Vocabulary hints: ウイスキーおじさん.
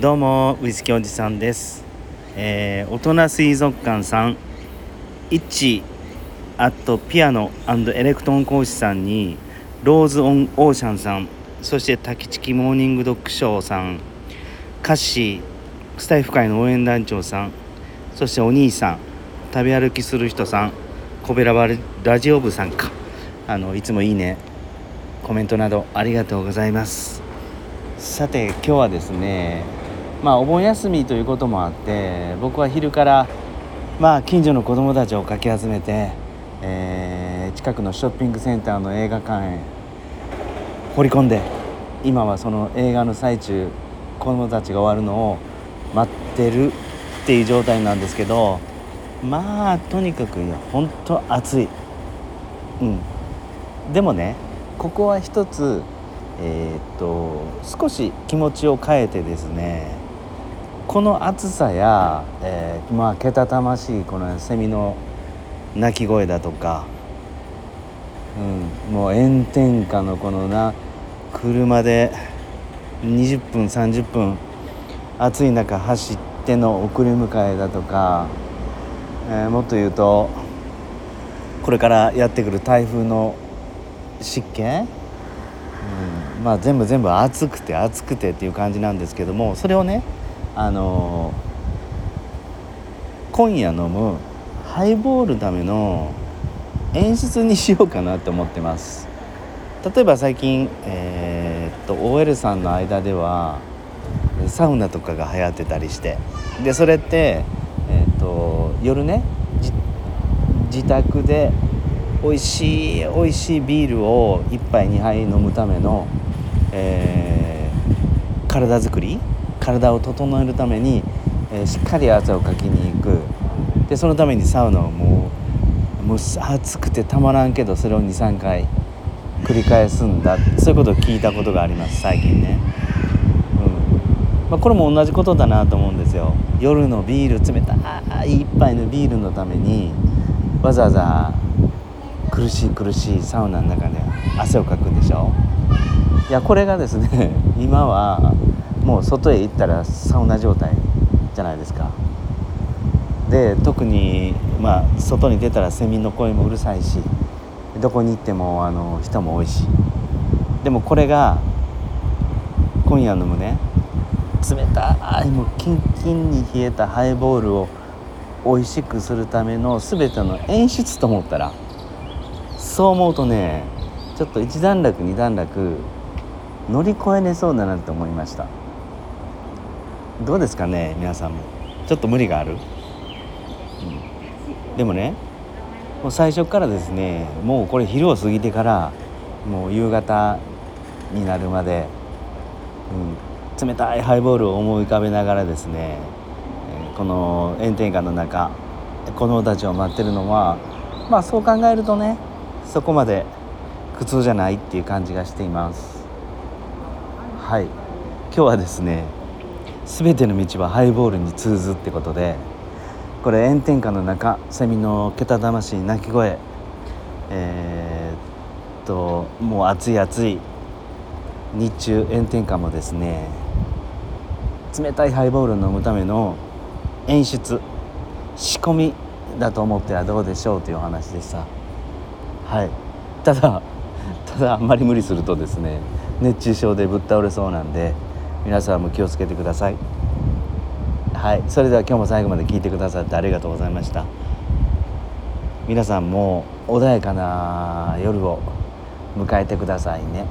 どうもウイスキーおじさんです。大人水族館さん、イッチアットピアノ&エレクトーン講師さんにローズオンオーシャンさん、そしてタキチキモーニングドッグショーさん、カッシースタイフ会の応援団長さん、そしてお兄さん食べ歩きする人さん、コベラバラジオ部さんか、いつもいいねコメントなどありがとうございます。さて今日はですね、お盆休みということもあって僕は昼から、近所の子供たちをかき集めて、近くのショッピングセンターの映画館へ放り込んで、今はその映画の最中、子供たちが終わるのを待ってるっていう状態なんですけど、とにかく本当暑い。でもね、ここは一つ、少し気持ちを変えてですね、この暑さや、けたたましいこのセミの鳴き声だとか、もう炎天下のこの車で20分30分暑い中走っての送り迎えだとか、もっと言うとこれからやってくる台風の湿気、全部暑くてっていう感じなんですけども、それをね今夜飲むハイボールための演出にしようかなと思ってます。例えば最近、OL さんの間ではサウナとかが流行ってたりして、でそれって、夜ね、自宅で美味しいビールを1杯2杯飲むための、体作り、体を整えるために、しっかり汗をかきに行く。でそのためにサウナをもう暑くてたまらんけど、それを 2,3 回繰り返すんだ、そういうことを聞いたことがあります最近ね。これも同じことだなと思うんですよ。夜のビール、冷たい一杯のビールのためにわざわざ苦しいサウナの中で汗をかくんでしょ。これがですね、今はもう外へ行ったらサウナ状態じゃないですか。で特に、外に出たらセミの声もうるさいし、どこに行っても人も多いし、でもこれが今夜のね、冷たいもうキンキンに冷えたハイボールを美味しくするための全ての演出と思ったら、そう思うとね、ちょっと一段落二段落乗り越えれそうだなと思いました。どうですかね、皆さんもちょっと無理がある、でもね、もう最初からですね、もうこれ昼を過ぎてからもう夕方になるまで、冷たいハイボールを思い浮かべながらですね、この炎天下の中子供たちを待ってるのは、そう考えるとね、そこまで苦痛じゃないっていう感じがしています。今日はですね、全ての道はハイボールに通ずってことで、これ炎天下の中セミのけたたましい鳴き声、もう暑い日中炎天下もですね、冷たいハイボールを飲むための演出、仕込みだと思ってはどうでしょうというお話でした。ただあんまり無理するとですね、熱中症でぶっ倒れそうなんで、皆さんも気をつけてください。それでは今日も最後まで聞いてくださってありがとうございました。皆さんも穏やかな夜を迎えてくださいね。